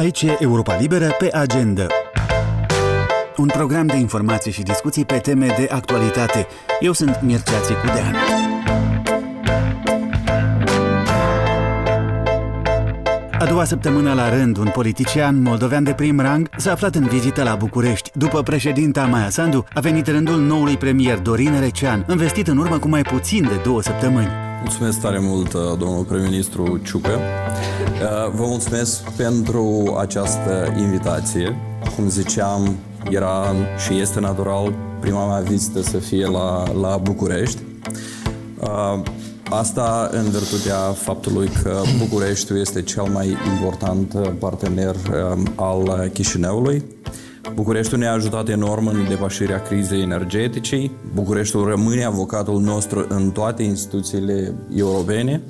Aici e Europa Liberă pe agenda. Un program de informații și discuții pe teme de actualitate. Eu sunt Mircea Tricudean. A doua săptămână la rând, un politician moldovean de prim rang s-a aflat în vizită la București. După președinta Maia Sandu, a venit rândul noului premier Dorin Recean, investit în urmă cu mai puțin de 2 săptămâni. Mulțumesc tare mult, domnul prim-ministru Ciucă. Vă mulțumesc pentru această invitație. Cum ziceam, era și este natural prima mea vizită să fie la București. Asta în virtutea faptului că Bucureștiul este cel mai important partener al Chișinăului. Bucureștiul ne-a ajutat enorm în depășirea crizei energetice. Bucureștiul rămâne avocatul nostru în toate instituțiile europene,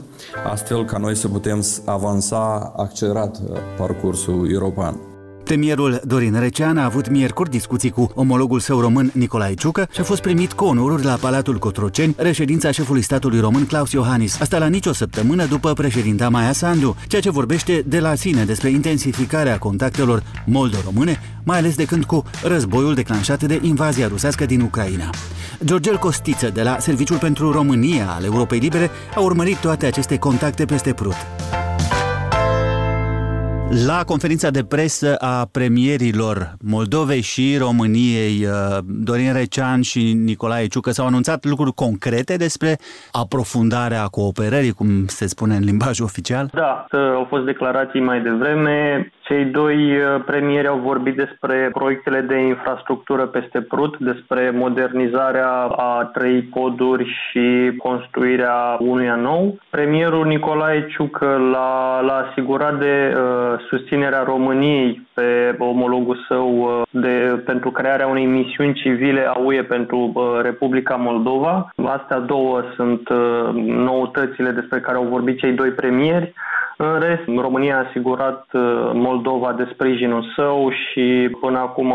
astfel ca noi să putem avansa accelerat parcursul european. Premierul Dorin Recean a avut miercuri discuții cu omologul său român Nicolae Ciucă și a fost primit cu onoruri la Palatul Cotroceni, reședința șefului statului român Klaus Iohannis, asta la nicio săptămână după președinta Maia Sandu, ceea ce vorbește de la sine despre intensificarea contactelor moldo-române, mai ales de când cu războiul declanșat de invazia rusească din Ucraina. Georgeel Costiță de la Serviciul pentru România al Europei Libere a urmărit toate aceste contacte peste prut. La conferința de presă a premierilor Moldovei și României, Dorin Recean și Nicolae Ciucă, s-au anunțat lucruri concrete despre aprofundarea cooperării, cum se spune în limbajul oficial? Da, au fost declarații mai devreme. Cei doi premieri au vorbit despre proiectele de infrastructură peste Prut, despre modernizarea a 3 poduri și construirea unuia nou. Premierul Nicolae Ciucă l-a asigurat de susținerea României pe omologul său pentru crearea unei misiuni civile a UE pentru Republica Moldova. Astea două sunt noutățile despre care au vorbit cei doi premieri. În rest, România a asigurat Moldova de sprijinul său și până acum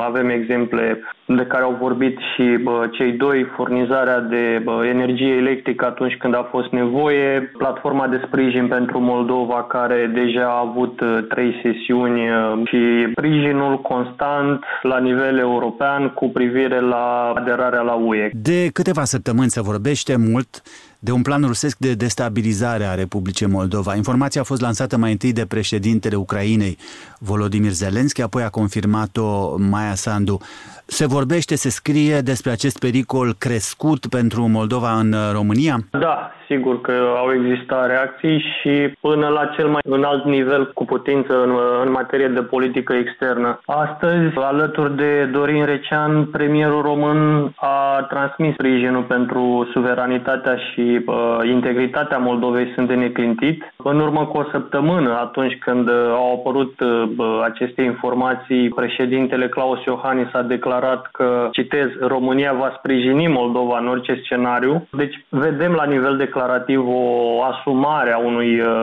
avem exemple de care au vorbit și cei doi, furnizarea de energie electrică atunci când a fost nevoie, platforma de sprijin pentru Moldova care deja a avut 3 sesiuni și sprijinul constant la nivel european cu privire la aderarea la UE. De câteva săptămâni se vorbește mult de un plan rusesc de destabilizare a Republicii Moldova. Informația a fost lansată mai întâi de președintele Ucrainei, Volodimir Zelenski, apoi a confirmat-o Maia Sandu. Se vorbește, se scrie despre acest pericol crescut pentru Moldova în România? Da, sigur că au existat reacții și până la cel mai înalt nivel cu putință în materie de politică externă. Astăzi, alături de Dorin Recean, premierul român a transmis sprijinul pentru suveranitatea și integritatea Moldovei sunt de neclintit. În urmă cu o săptămână, atunci când au apărut aceste informații, președintele Klaus Iohannis a declarat că, citez, România va sprijini Moldova în orice scenariu. Deci vedem la nivel declarativ o asumare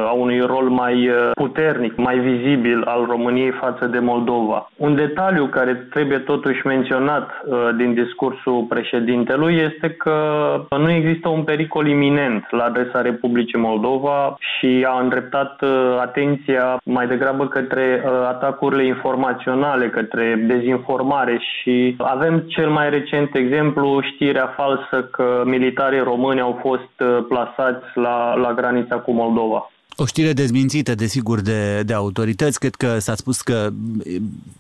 a unui rol mai puternic, mai vizibil al României față de Moldova. Un detaliu care trebuie totuși menționat din discursul președintelui este că nu există un pericol iminent la adresa Republicii Moldova și a îndreptat atenția mai degrabă către atacurile informaționale, către dezinformare și avem cel mai recent exemplu, știrea falsă că militarii români au fost plasați la granița cu Moldova. O știre dezmințită, desigur, de autorități. Cred că s-a spus că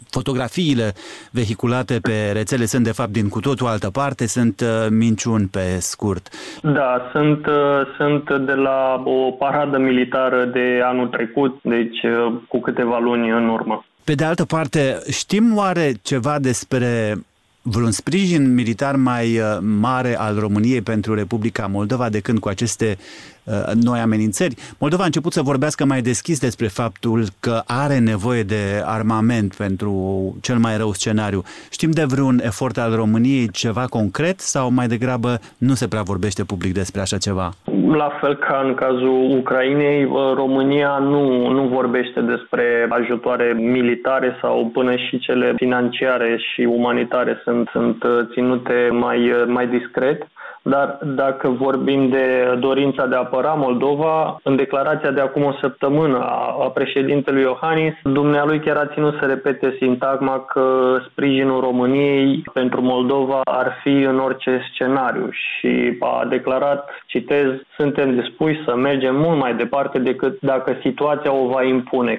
fotografiile vehiculate pe rețele sunt, de fapt, din cu totul altă parte, sunt minciuni pe scurt. Da, sunt de la o paradă militară de anul trecut, deci cu câteva luni în urmă. Pe de altă parte, știm oare ceva despre vreun sprijin militar mai mare al României pentru Republica Moldova de când cu aceste noi amenințări? Moldova a început să vorbească mai deschis despre faptul că are nevoie de armament pentru cel mai rău scenariu. Știm de vreun efort al României, ceva concret, sau mai degrabă nu se prea vorbește public despre așa ceva? La fel ca în cazul Ucrainei, România nu vorbește despre ajutoare militare sau până și cele financiare și umanitare sunt ținute mai discret. Dar dacă vorbim de dorința de a apăra Moldova, în declarația de acum o săptămână a președintelui Iohannis, dumnealui chiar a ținut să repete sintagma că sprijinul României pentru Moldova ar fi în orice scenariu și a declarat, citez, suntem dispuși să mergem mult mai departe decât dacă situația o va impune.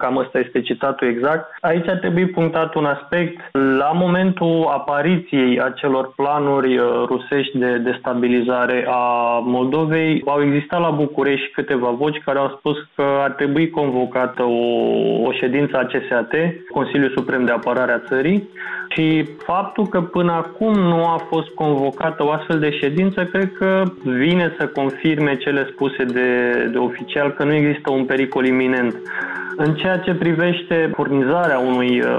Cam ăsta este citatul exact. Aici ar trebui punctat un aspect. La momentul apariției acelor planuri rusești de stabilizare a Moldovei, au existat la București câteva voci care au spus că ar trebui convocată o ședință a CSAT, Consiliul Suprem de Apărare a Țării, și faptul că până acum nu a fost convocată o astfel de ședință, cred că vine să confirme cele spuse de oficial că nu există un pericol iminent. În ceea ce privește furnizarea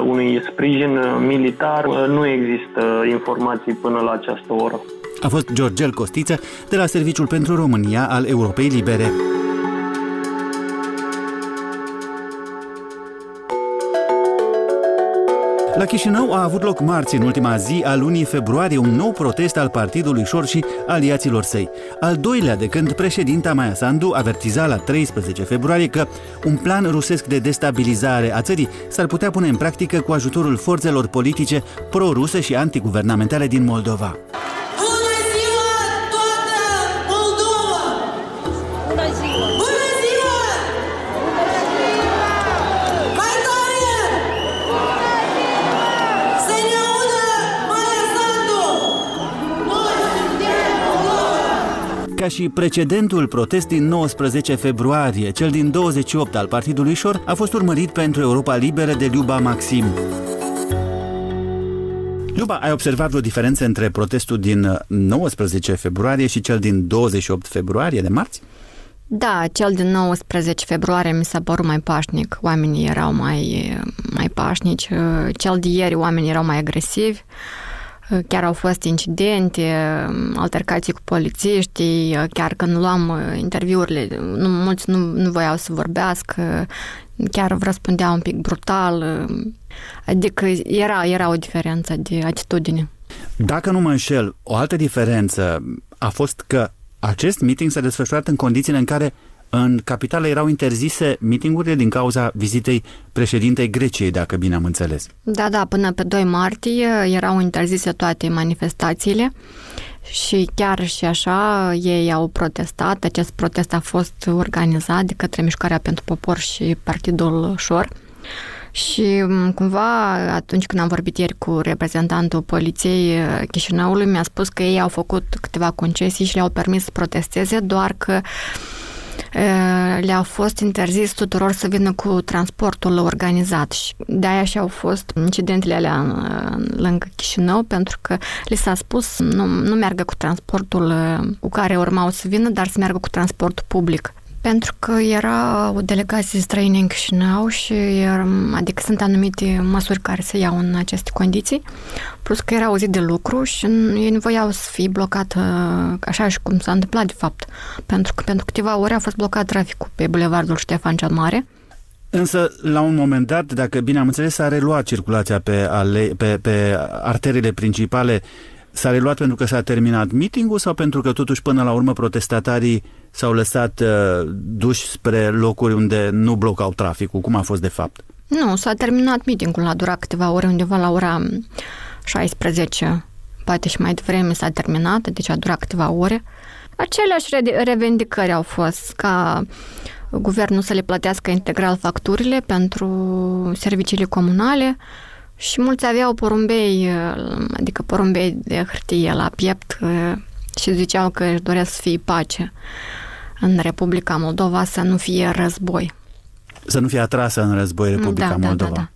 unui sprijin militar, nu există informații până la această oră. A fost Georgeel Costiță de la Serviciul pentru România al Europei Libere. La Chișinău a avut loc marți, în ultima zi a lunii februarie, un nou protest al partidului Șor și aliaților săi. Al doilea de când președinta Maia Sandu avertiza la 13 februarie că un plan rusesc de destabilizare a țării s-ar putea pune în practică cu ajutorul forțelor politice pro-ruse și antiguvernamentale din Moldova. Ca și precedentul protest din 19 februarie, cel din 28 al partidului Șor a fost urmărit pentru Europa Liberă de Liuba Maxim. Liuba, ai observat vreo diferență între protestul din 19 februarie și cel din 28 februarie de marți? Da, cel din 19 februarie mi s-a părut mai pașnic, oamenii erau mai pașnici, cel de ieri oamenii erau mai agresivi. Chiar au fost incidente, altercații cu polițiștii, chiar când luam interviurile, mulți nu voiau să vorbească, chiar răspundeau un pic brutal, adică era o diferență de atitudine. Dacă nu mă înșel, o altă diferență a fost că acest meeting s-a desfășurat în condițiile în care în capitală erau interzise mitingurile din cauza vizitei președintei Greciei, dacă bine am înțeles. Da, până pe 2 martie erau interzise toate manifestațiile și chiar și așa ei au protestat. Acest protest a fost organizat de către Mișcarea pentru Popor și Partidul Șor. Și cumva, atunci când am vorbit ieri cu reprezentantul poliției Chișinăului, mi-a spus că ei au făcut câteva concesii și le-au permis să protesteze, doar că le-a fost interzis tuturor să vină cu transportul organizat și de-aia și au fost incidentele alea lângă Chișinău, pentru că li s-a spus nu meargă cu transportul cu care urmau să vină, dar să meargă cu transportul public. Pentru că era o delegație străină în Chișinău și adică sunt anumite măsuri care se iau în aceste condiții, plus că era o zi de lucru și ei nu voiau să fie blocată așa și cum s-a întâmplat de fapt, pentru că pentru câteva ore a fost blocat traficul pe bulevardul Ștefan cel Mare. Însă, la un moment dat, dacă bine am înțeles, s-a reluat circulația pe arterele principale. S-a reluat pentru că s-a terminat meeting-ul sau pentru că totuși până la urmă protestatarii s-au lăsat duși spre locuri unde nu blocau traficul? Cum a fost de fapt? Nu, s-a terminat meeting-ul, a durat câteva ore, undeva la ora 16, poate și mai devreme s-a terminat, deci a durat câteva ore. Aceleași revendicări au fost ca guvernul să le plătească integral facturile pentru serviciile comunale. Și mulți aveau porumbei, adică porumbei de hârtie la piept și ziceau că își doresc să fie pace în Republica Moldova, să nu fie război. Să nu fie atrasă în război Republica Moldova. Da.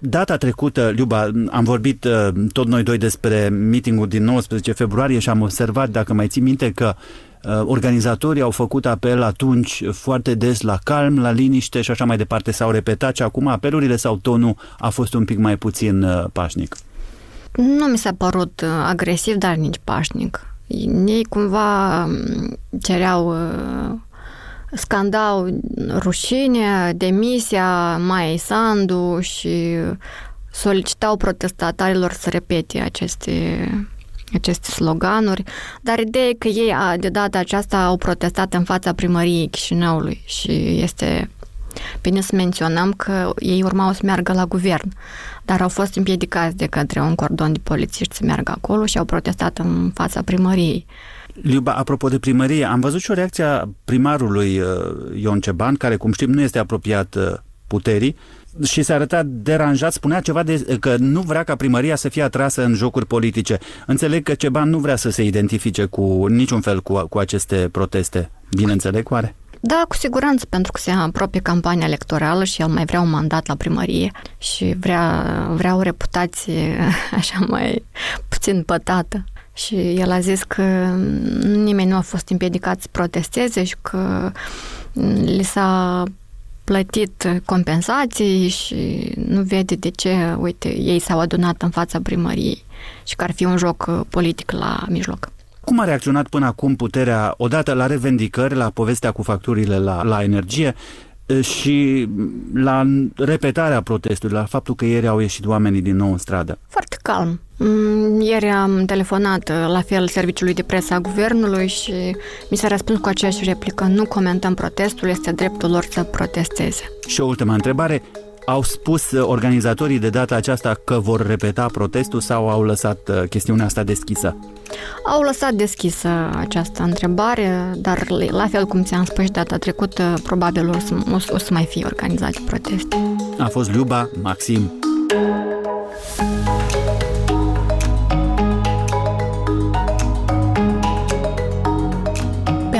Data trecută, Liuba, am vorbit tot noi doi despre meeting-ul din 19 februarie și am observat, dacă mai ții minte, că organizatorii au făcut apel atunci foarte des la calm, la liniște și așa mai departe, s-au repetat și acum apelurile sau tonul a fost un pic mai puțin pașnic? Nu mi s-a părut agresiv, dar nici pașnic. Ei cumva cereau scandau rușine, demisia Maiei Sandu și solicitau protestatarilor să repete aceste aceste sloganuri, dar ideea e că ei de data aceasta au protestat în fața primăriei Chișinăului și este bine să menționăm că ei urmau să meargă la guvern, dar au fost împiedicați de către un cordon de polițiști să meargă acolo și au protestat în fața primăriei. Liuba, apropo de primărie, am văzut și o reacție a primarului Ion Ceban, care, cum știm, nu este apropiat puterii și s-a arătat deranjat, spunea ceva că nu vrea ca primăria să fie atrasă în jocuri politice. Înțeleg că Ceban nu vrea să se identifice cu niciun fel cu aceste proteste. Bine înțeleg, oare? Da, cu siguranță, pentru că se apropie campania electorală și el mai vrea un mandat la primărie și vrea o reputație așa mai puțin pătată. Și el a zis că nimeni nu a fost împiedicat să protesteze și că li s-a plătit compensații și nu vede de ce, uite, ei s-au adunat în fața primăriei și că ar fi un joc politic la mijloc. Cum a reacționat până acum puterea, odată la revendicări, la povestea cu facturile la energie și la repetarea protestului, la faptul că ieri au ieșit oamenii din nou în stradă? Foarte calm. Ieri am telefonat la fel serviciului de presă a guvernului și mi s-a răspuns cu aceeași replică: nu comentăm protestul, este dreptul lor să protesteze. Și o ultima întrebare, au spus organizatorii de data aceasta că vor repeta protestul sau au lăsat chestiunea asta deschisă? Au lăsat deschisă această întrebare, dar la fel cum ți-am spus și data trecută, probabil o să mai fie organizate proteste. A fost Liuba Maxim.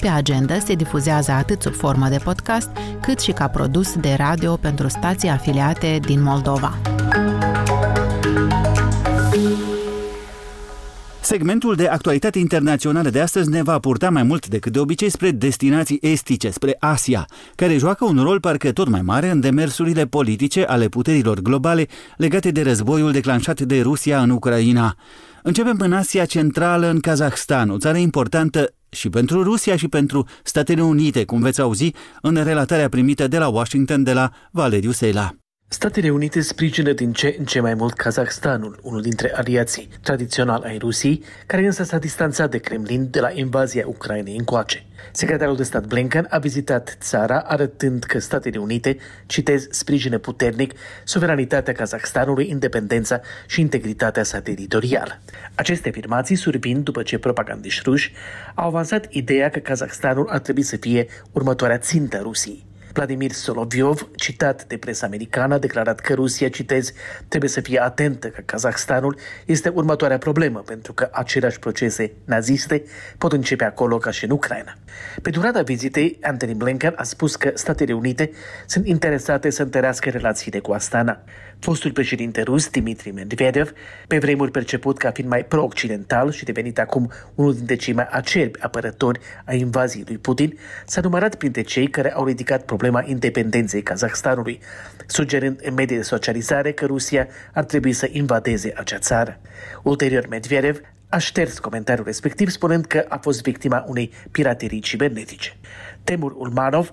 Pe agenda se difuzează atât sub formă de podcast, cât și ca produs de radio pentru stații afiliate din Moldova. Segmentul de actualitate internațională de astăzi ne va purta mai mult decât de obicei spre destinații estice, spre Asia, care joacă un rol parcă tot mai mare în demersurile politice ale puterilor globale legate de războiul declanșat de Rusia în Ucraina. Începem în Asia Centrală, în Kazahstan, o țară importantă și pentru Rusia și pentru Statele Unite, cum veți auzi în relatarea primită de la Washington de la Valeriu Sela. Statele Unite sprijină din ce în ce mai mult Kazahstanul, unul dintre aliații tradiționali ai Rusiei, care însă s-a distanțat de Kremlin de la invazia Ucrainei încoace. Secretarul de stat Blinken a vizitat țara arătând că Statele Unite, citez, sprijină puternic suveranitatea Kazahstanului, independența și integritatea sa teritorială. Aceste afirmații survin după ce propagandiști ruși au avansat ideea că Kazahstanul ar trebui să fie următoarea țintă Rusiei. Vladimir Solovyov, citat de presa americană, a declarat că Rusia, citez, trebuie să fie atentă că Kazahstanul este următoarea problemă, pentru că aceleași procese naziste pot începe acolo ca și în Ucraina. Pe durata vizitei, Antony Blinken a spus că Statele Unite sunt interesate să întărească relațiile cu Astana. Fostul președinte rus, Dmitri Medvedev, pe vremuri perceput ca fiind mai pro-occidental și devenit acum unul dintre cei mai acerbi apărători ai invaziei lui Putin, s-a numărat printre cei care au ridicat problema independenței Kazahstanului, sugerând în medii de socializare că Rusia ar trebui să invadeze acea țară. Ulterior, Medvedev a șters comentariul respectiv, spunând că a fost victima unei piraterii cibernetice. Temur Ulmanov,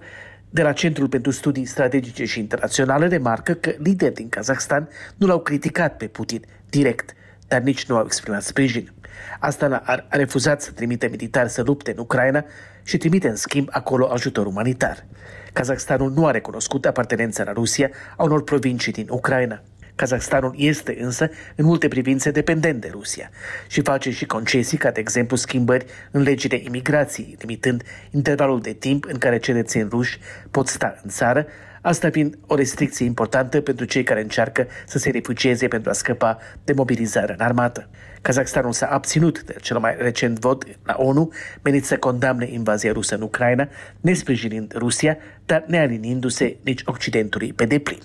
de la Centrul pentru Studii Strategice și Internaționale, remarcă că lideri din Kazahstan nu l-au criticat pe Putin direct, dar nici nu au exprimat sprijin. Astana a refuzat să trimite militari să lupte în Ucraina și trimite în schimb acolo ajutor umanitar. Kazahstanul nu a recunoscut apartenența la Rusia a unor provincii din Ucraina. Kazahstanul este însă în multe privințe dependent de Rusia și face și concesii, ca de exemplu schimbări în legile imigrației, limitând intervalul de timp în care cetățenii ruși pot sta în țară, asta fiind o restricție importantă pentru cei care încearcă să se refugieze pentru a scăpa de mobilizarea în armată. Kazahstanul s-a abținut de cel mai recent vot la ONU menit să condamne invazia rusă în Ucraina, nesprijinind Rusia, dar nealinindu-se nici Occidentului pe deplin.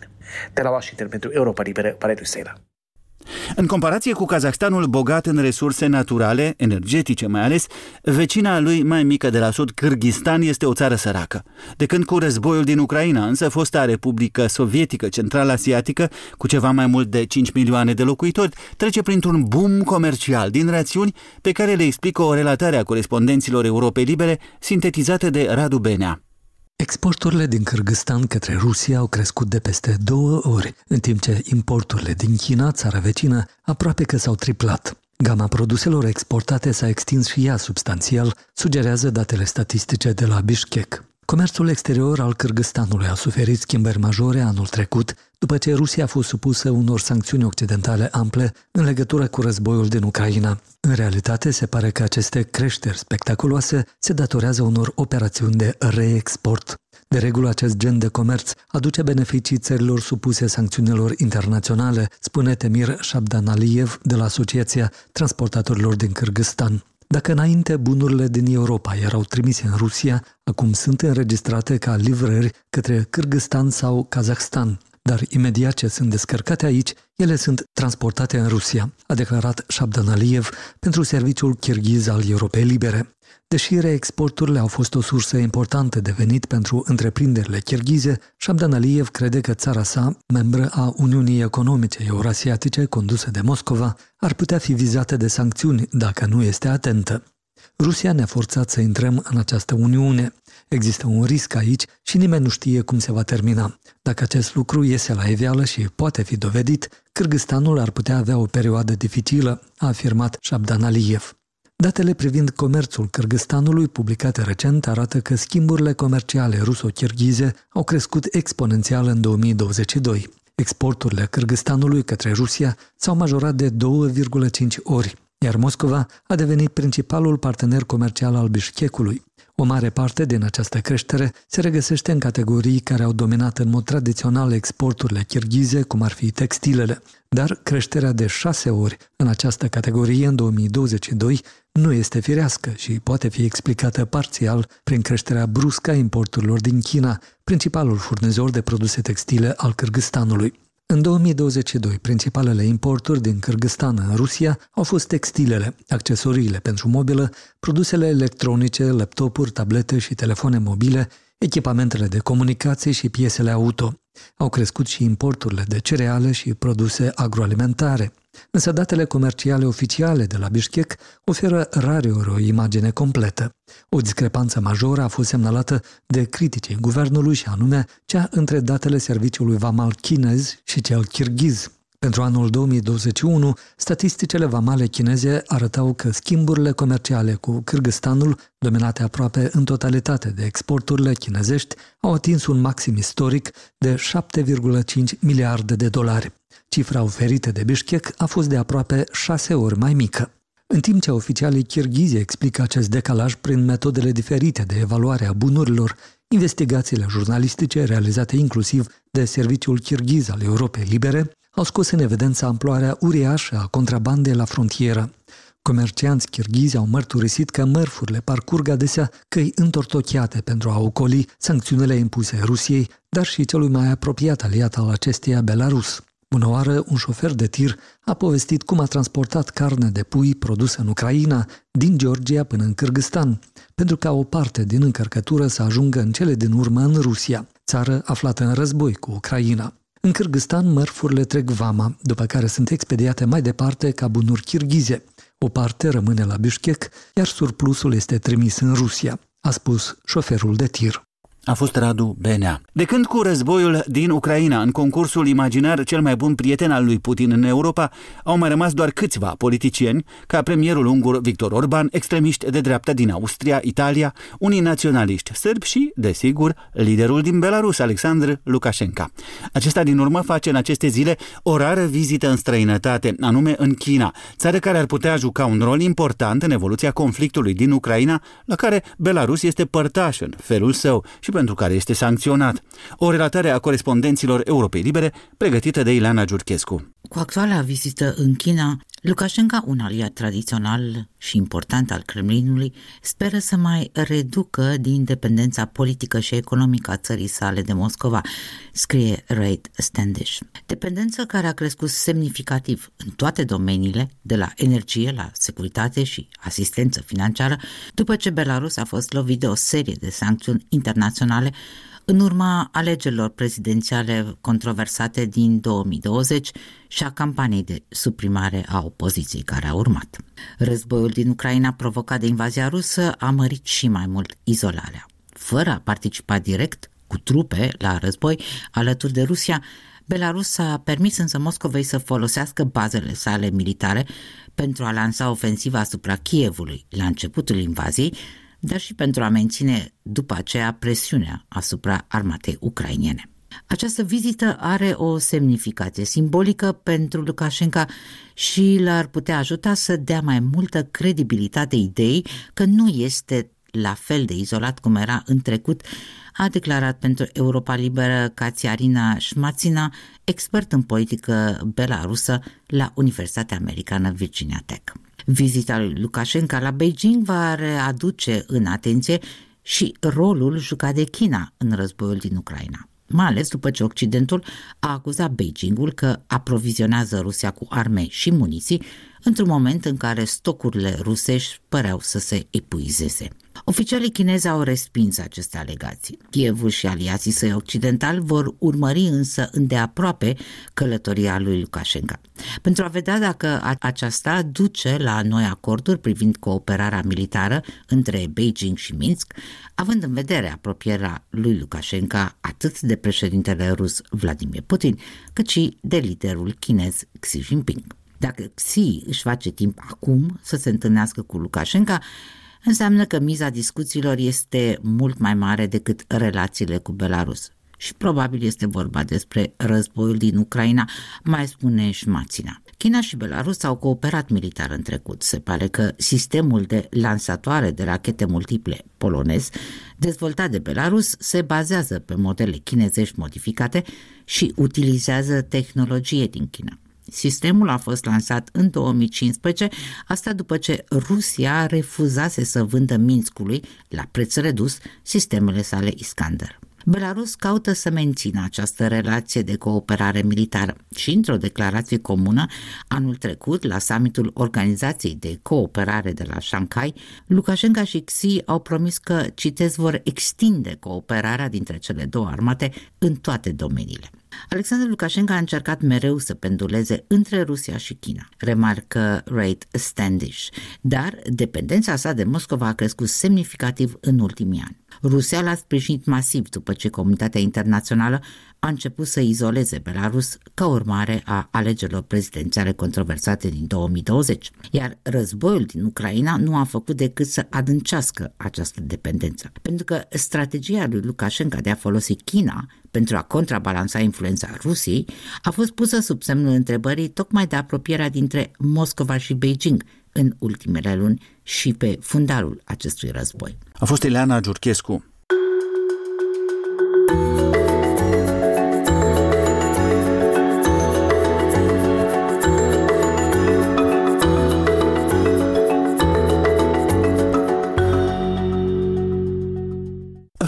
De la Washington pentru Europa Liberă, Valeriu Sela. În comparație cu Kazahstanul bogat în resurse naturale, energetice mai ales, vecina lui mai mică de la sud, Kârghistan, este o țară săracă. De când cu războiul din Ucraina, însă fosta Republică Sovietică Central-Asiatică, cu ceva mai mult de 5 milioane de locuitori, trece printr-un boom comercial din rațiuni pe care le explică o relatare a corespondenților Europei Libere, sintetizată de Radu Benea. Exporturile din Kârghistan către Rusia au crescut de peste 2 ori, în timp ce importurile din China, țara vecină, aproape că s-au triplat. Gama produselor exportate s-a extins și ea substanțial, sugerează datele statistice de la Bishkek. Comerțul exterior al Kârghistanului a suferit schimbări majore anul trecut, după ce Rusia a fost supusă unor sancțiuni occidentale ample în legătură cu războiul din Ucraina. În realitate, se pare că aceste creșteri spectaculoase se datorează unor operațiuni de reexport. De regulă, acest gen de comerț aduce beneficii țărilor supuse sancțiunilor internaționale, spune Temir Shabdanaliev de la Asociația Transportatorilor din Kârghistan. Dacă înainte bunurile din Europa erau trimise în Rusia, acum sunt înregistrate ca livrări către Kârghistan sau Kazahstan, dar imediat ce sunt descărcate aici, ele sunt transportate în Rusia, a declarat Shabdanaliev pentru serviciul kirghiz al Europei Libere. Deși reexporturile au fost o sursă importantă de venit pentru întreprinderile kirghize, Shabdanaliev crede că țara sa, membră a Uniunii Economice Eurasiatice condusă de Moscova, ar putea fi vizată de sancțiuni dacă nu este atentă. Rusia ne-a forțat să intrăm în această Uniune. Există un risc aici și nimeni nu știe cum se va termina. Dacă acest lucru iese la iveală și poate fi dovedit, Kârghistanul ar putea avea o perioadă dificilă, a afirmat Shabdanaliev. Datele privind comerțul Kârghistanului publicate recent arată că schimburile comerciale ruso-kirghize au crescut exponențial în 2022. Exporturile Kârghistanului către Rusia s-au majorat de 2,5 ori, iar Moscova a devenit principalul partener comercial al Bishkekului. O mare parte din această creștere se regăsește în categorii care au dominat în mod tradițional exporturile kirghize, cum ar fi textilele. Dar creșterea de 6 ori în această categorie în 2022 nu este firească și poate fi explicată parțial prin creșterea bruscă a importurilor din China, principalul furnizor de produse textile al Kârghistanului. În 2022, principalele importuri din Kârghistan în Rusia au fost textilele, accesoriile pentru mobilă, produsele electronice, laptopuri, tablete și telefoane mobile, echipamentele de comunicație și piesele auto. Au crescut și importurile de cereale și produse agroalimentare. Însă datele comerciale oficiale de la Bishkek oferă rareori o imagine completă. O discrepanță majoră a fost semnalată de criticii guvernului și anume cea între datele serviciului vamal chinez și cel kirghiz. Pentru anul 2021, statisticele vamale chineze arătau că schimburile comerciale cu Kârghistanul, dominate aproape în totalitate de exporturile chinezești, au atins un maxim istoric de 7,5 miliarde de dolari. Cifra oferită de Bishkek a fost de aproape 6 ori mai mică. În timp ce oficialii kirghizi explică acest decalaj prin metodele diferite de evaluare a bunurilor, investigațiile jurnalistice realizate inclusiv de Serviciul Kirghiz al Europei Libere au scos în evidență amploarea uriașă a contrabandei la frontieră. Comercianți kirghizi au mărturisit că mărfurile parcurg adesea căi întortocheate pentru a ocoli sancțiunile impuse Rusiei, dar și celui mai apropiat aliat al acesteia, Belarus. Bunăoară, un șofer de tir a povestit cum a transportat carne de pui produsă în Ucraina, din Georgia până în Kârghistan, pentru ca o parte din încărcătură să ajungă în cele din urmă în Rusia, țară aflată în război cu Ucraina. În Kârghistan, mărfurile trec vama, după care sunt expediate mai departe ca bunuri kirghize. O parte rămâne la Bishkek, iar surplusul este trimis în Rusia, a spus șoferul de tir. A fost Radu Benea. De când cu războiul din Ucraina, în concursul imaginar cel mai bun prieten al lui Putin în Europa, au mai rămas doar câțiva politicieni, ca premierul ungur Victor Orban, extremiști de dreapta din Austria, Italia, unii naționaliști sârbi și, desigur, liderul din Belarus, Alexander Lukașenka. Acesta din urmă face în aceste zile o rară vizită în străinătate, anume în China, țară care ar putea juca un rol important în evoluția conflictului din Ucraina, la care Belarus este părtaș în felul său și pentru care este sancționat. O relatare a corespondenților Europei Libere, pregătită de Ilana Giurchescu. Cu actuala vizită în China, Lukașenka, un aliat tradițional și important al Kremlinului, speră să mai reducă din dependența politică și economică a țării sale de Moscova, scrie Reid Standish. Dependență care a crescut semnificativ în toate domeniile, de la energie la securitate și asistență financiară, după ce Belarus a fost lovit de o serie de sancțiuni internaționale în urma alegerilor prezidențiale controversate din 2020 și a campaniei de suprimare a opoziției care a urmat. Războiul din Ucraina provocat de invazia rusă a mărit și mai mult izolarea. Fără a participa direct cu trupe la război alături de Rusia, Belarus a permis însă Moscovei să folosească bazele sale militare pentru a lansa ofensiva asupra Kievului la începutul invaziei, dar și pentru a menține după aceea presiunea asupra armatei ucrainene. Această vizită are o semnificație simbolică pentru Lukașenka și l-ar putea ajuta să dea mai multă credibilitate ideii că nu este la fel de izolat cum era în trecut, a declarat pentru Europa Liberă Katiarina Șmațina, expert în politică belarusă la Universitatea Americană Virginia Tech. Vizita lui Lukașenka la Beijing va readuce în atenție și rolul jucat de China în războiul din Ucraina, mai ales după ce Occidentul a acuzat Beijingul că aprovizionează Rusia cu arme și muniții într-un moment în care stocurile rusești păreau să se epuizeze. Oficialii chinezi au respins aceste alegații. Kievul și aliații săi occidentali vor urmări însă îndeaproape călătoria lui Lukașenka, pentru a vedea dacă aceasta duce la noi acorduri privind cooperarea militară între Beijing și Minsk, având în vedere apropierea lui Lukașenka atât de președintele rus Vladimir Putin, cât și de liderul chinez Xi Jinping. Dacă Xi își face timp acum să se întâlnească cu Lukașenka, înseamnă că miza discuțiilor este mult mai mare decât relațiile cu Belarus. Și probabil este vorba despre războiul din Ucraina, mai spune Șmațina. China și Belarus au cooperat militar în trecut. Se pare că sistemul de lansatoare de rachete multiple polonez, dezvoltat de Belarus, se bazează pe modele chinezești modificate și utilizează tehnologie din China. Sistemul a fost lansat în 2015, asta după ce Rusia refuzase să vândă Minskului, la preț redus, sistemele sale Iskander. Belarus caută să mențină această relație de cooperare militară și, într-o declarație comună, anul trecut, la summitul Organizației de Cooperare de la Shanghai, Lukașenka și Xi au promis că, citez, vor extinde cooperarea dintre cele două armate în toate domeniile. Alexander Lukașenka a încercat mereu să penduleze între Rusia și China, remarcă Reid Standish, dar dependența sa de Moscova a crescut semnificativ în ultimii ani. Rusia l-a sprijinit masiv după ce comunitatea internațională a început să izoleze Belarus ca urmare a alegerilor prezidențiale controversate din 2020, iar războiul din Ucraina nu a făcut decât să adâncească această dependență, pentru că strategia lui Lukașenka de a folosi China pentru a contrabalansa influența Rusiei a fost pusă sub semnul întrebării tocmai de apropierea dintre Moscova și Beijing în ultimele luni și pe fundalul acestui război. A fost Ilana Giurchescu.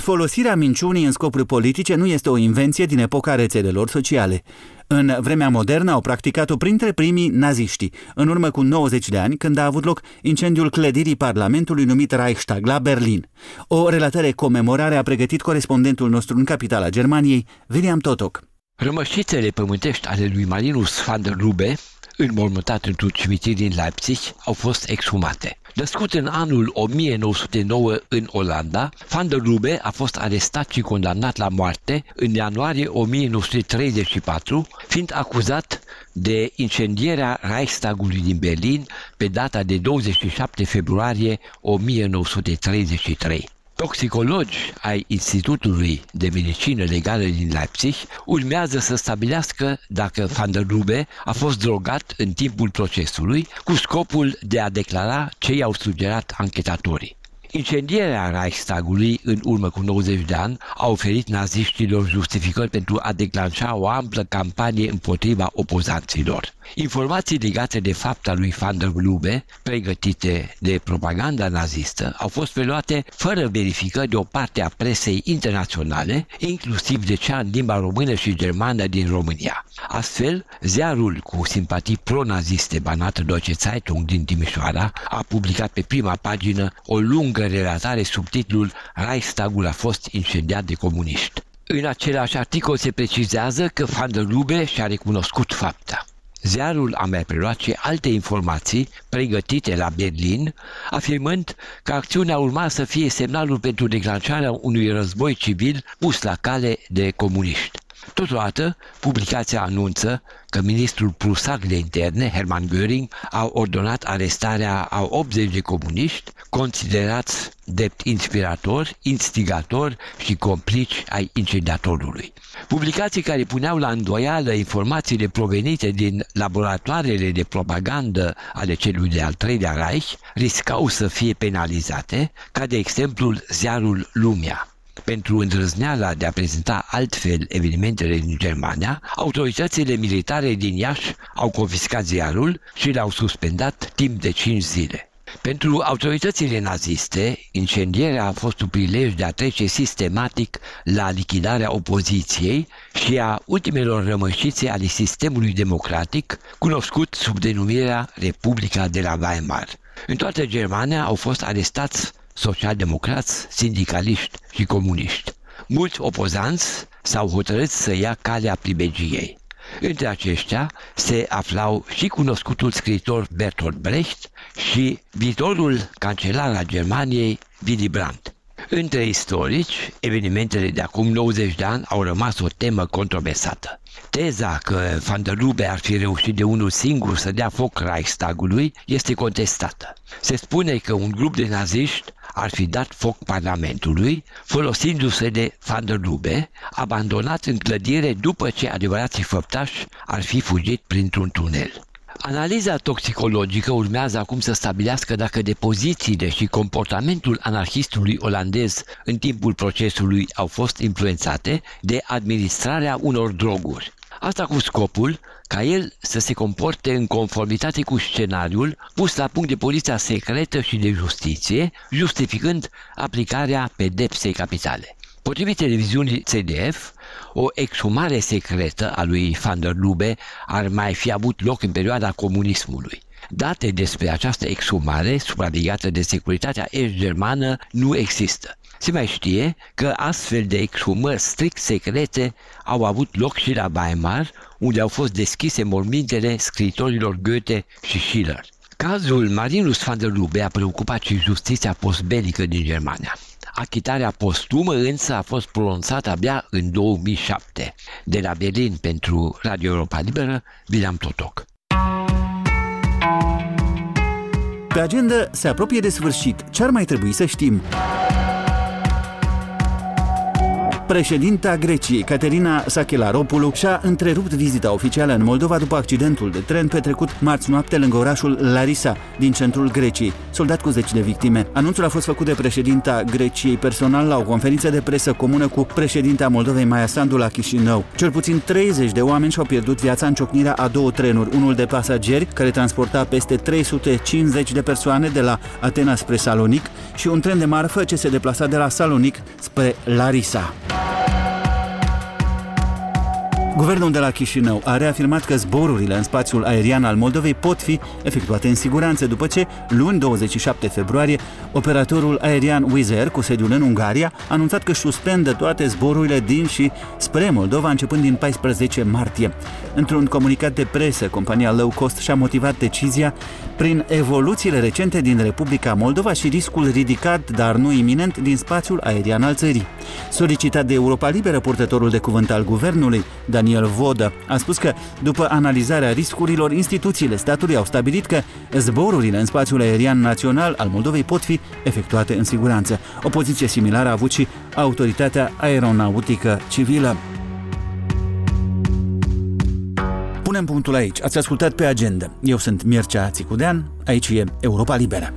Folosirea minciunii în scopuri politice nu este o invenție din epoca rețelelor sociale. În vremea modernă au practicat-o printre primii naziștii, în urmă cu 90 de ani, când a avut loc incendiul clădirii Parlamentului numit Reichstag la Berlin. O relatare comemorare a pregătit corespondentul nostru în capitala Germaniei, William Totok. Rămășițele pământești ale lui Marinus van der Lubbe, înmormântat într-un cimitir din Leipzig, au fost exhumate. Născut în anul 1909 în Olanda, van der Lubbe a fost arestat și condamnat la moarte în ianuarie 1934, fiind acuzat de incendierea Reichstagului din Berlin pe data de 27 februarie 1933. Toxicologi ai Institutului de Medicină Legală din Leipzig urmează să stabilească dacă van der Lubbe a fost drogat în timpul procesului cu scopul de a declara ce i-au sugerat anchetatorii. Incendierea Reichstagului în urmă cu 90 de ani a oferit naziștilor justificări pentru a declanșa o amplă campanie împotriva opozanților. Informații legate de fapta lui van der Lubbe, pregătite de propaganda nazistă, au fost preluate fără verificări de o parte a presei internaționale, inclusiv de cea în limba română și germană din România. Astfel, ziarul cu simpatii pro-naziste Banat Deutsche Zeitung din Timișoara a publicat pe prima pagină o lungă relatare sub titlul Reichstagul a fost incendiat de comuniști. În același articol se precizează că van der Lubbe și-a recunoscut fapta. Ziarul a mai preluat și alte informații pregătite la Berlin, afirmând că acțiunea urma să fie semnalul pentru declanșarea unui război civil pus la cale de comuniști. Totodată, publicația anunță că ministrul prusac de interne, Hermann Göring, a ordonat arestarea a 80 de comuniști, considerați drept inspiratori, instigatori și complici ai incendiatorului. Publicații care puneau la îndoială informațiile provenite din laboratoarele de propagandă ale celui de-al treilea Reich riscau să fie penalizate, ca de exemplul ziarul Lumea. Pentru îndrăzneala de a prezenta altfel evenimentele din Germania, autoritățile militare din Iași au confiscat ziarul și l-au suspendat timp de 5 zile. Pentru autoritățile naziste, incendierea a fost un prilej de a trece sistematic la lichidarea opoziției și a ultimelor rămășițe ale sistemului democratic, cunoscut sub denumirea Republica de la Weimar. În toată Germania au fost arestați social-democrați, sindicaliști și comuniști. Mulți opozanți s-au hotărât să ia calea pribegiei. Între aceștia se aflau și cunoscutul scriitor Bertolt Brecht și viitorul cancelar al Germaniei, Willy Brandt. Între istorici, evenimentele de acum 90 de ani au rămas o temă controversată. Teza că van der Lubbe ar fi reușit de unul singur să dea foc Reichstagului este contestată. Se spune că un grup de naziști ar fi dat foc Parlamentului, folosindu-se de van der Lubbe, abandonat în clădire după ce adevărații făptași ar fi fugit printr-un tunel. Analiza toxicologică urmează acum să stabilească dacă depozițiile și comportamentul anarhistului olandez în timpul procesului au fost influențate de administrarea unor droguri. Asta cu scopul ca el să se comporte în conformitate cu scenariul pus la punct de poliția secretă și de justiție, justificând aplicarea pedepsei capitale. Potrivit televiziunii CDF, o exhumare secretă a lui van der Lubbe ar mai fi avut loc în perioada comunismului. Date despre această exhumare, supravegată de securitatea est-germană, nu există. Se mai știe că astfel de exhumări strict secrete au avut loc și la Weimar, unde au fost deschise mormintele scriitorilor Goethe și Schiller. Cazul Marinus van der Lubbe a preocupat și justiția postbelică din Germania. Achitarea postumă însă a fost pronunțată abia în 2007. De la Berlin pentru Radio Europa Liberă, William Totok. Pe agenda se apropie de sfârșit. Ce ar mai trebui să știm? Președinta Greciei, Katerina Sakellaropoulou, și-a întrerupt vizita oficială în Moldova după accidentul de tren petrecut marți noapte lângă orașul Larisa, din centrul Greciei, soldat cu 10 de victime. Anunțul a fost făcut de președinta Greciei personal la o conferință de presă comună cu președinta Moldovei Maia Sandu la Chișinău. Cel puțin 30 de oameni și-au pierdut viața în ciocnirea a două trenuri, unul de pasageri, care transporta peste 350 de persoane de la Atena spre Salonic, și un tren de marfă ce se deplasa de la Salonic spre Larisa. Guvernul de la Chișinău a reafirmat că zborurile în spațiul aerian al Moldovei pot fi efectuate în siguranță, după ce, luni 27 februarie, operatorul aerian Wizz Air, cu sediul în Ungaria, a anunțat că suspendă toate zborurile din și spre Moldova, începând din 14 martie. Într-un comunicat de presă, compania Low Cost și-a motivat decizia prin evoluțiile recente din Republica Moldova și riscul ridicat, dar nu iminent, din spațiul aerian al țării. Solicitat de Europa Liberă, purtătorul de cuvânt al guvernului, Daniel Vodă, a spus că, după analizarea riscurilor, instituțiile statului au stabilit că zborurile în spațiul aerian național al Moldovei pot fi efectuate în siguranță. O poziție similară a avut și Autoritatea Aeronautică Civilă. Punem punctul aici. Ați ascultat Pe Agenda. Eu sunt Mircea Tricudean, aici e Europa Liberă.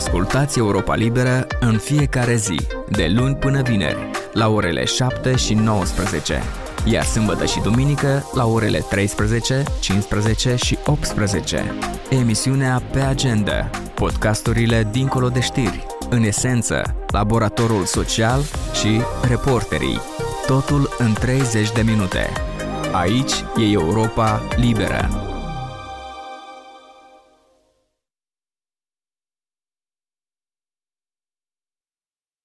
Ascultați Europa Liberă în fiecare zi, de luni până vineri, la orele 7 și 19, iar sâmbătă și duminică la orele 13, 15 și 18. Emisiunea Pe Agenda, podcasturile Dincolo de știri, în esență, laboratorul social și reporterii. Totul în 30 de minute. Aici e Europa Liberă.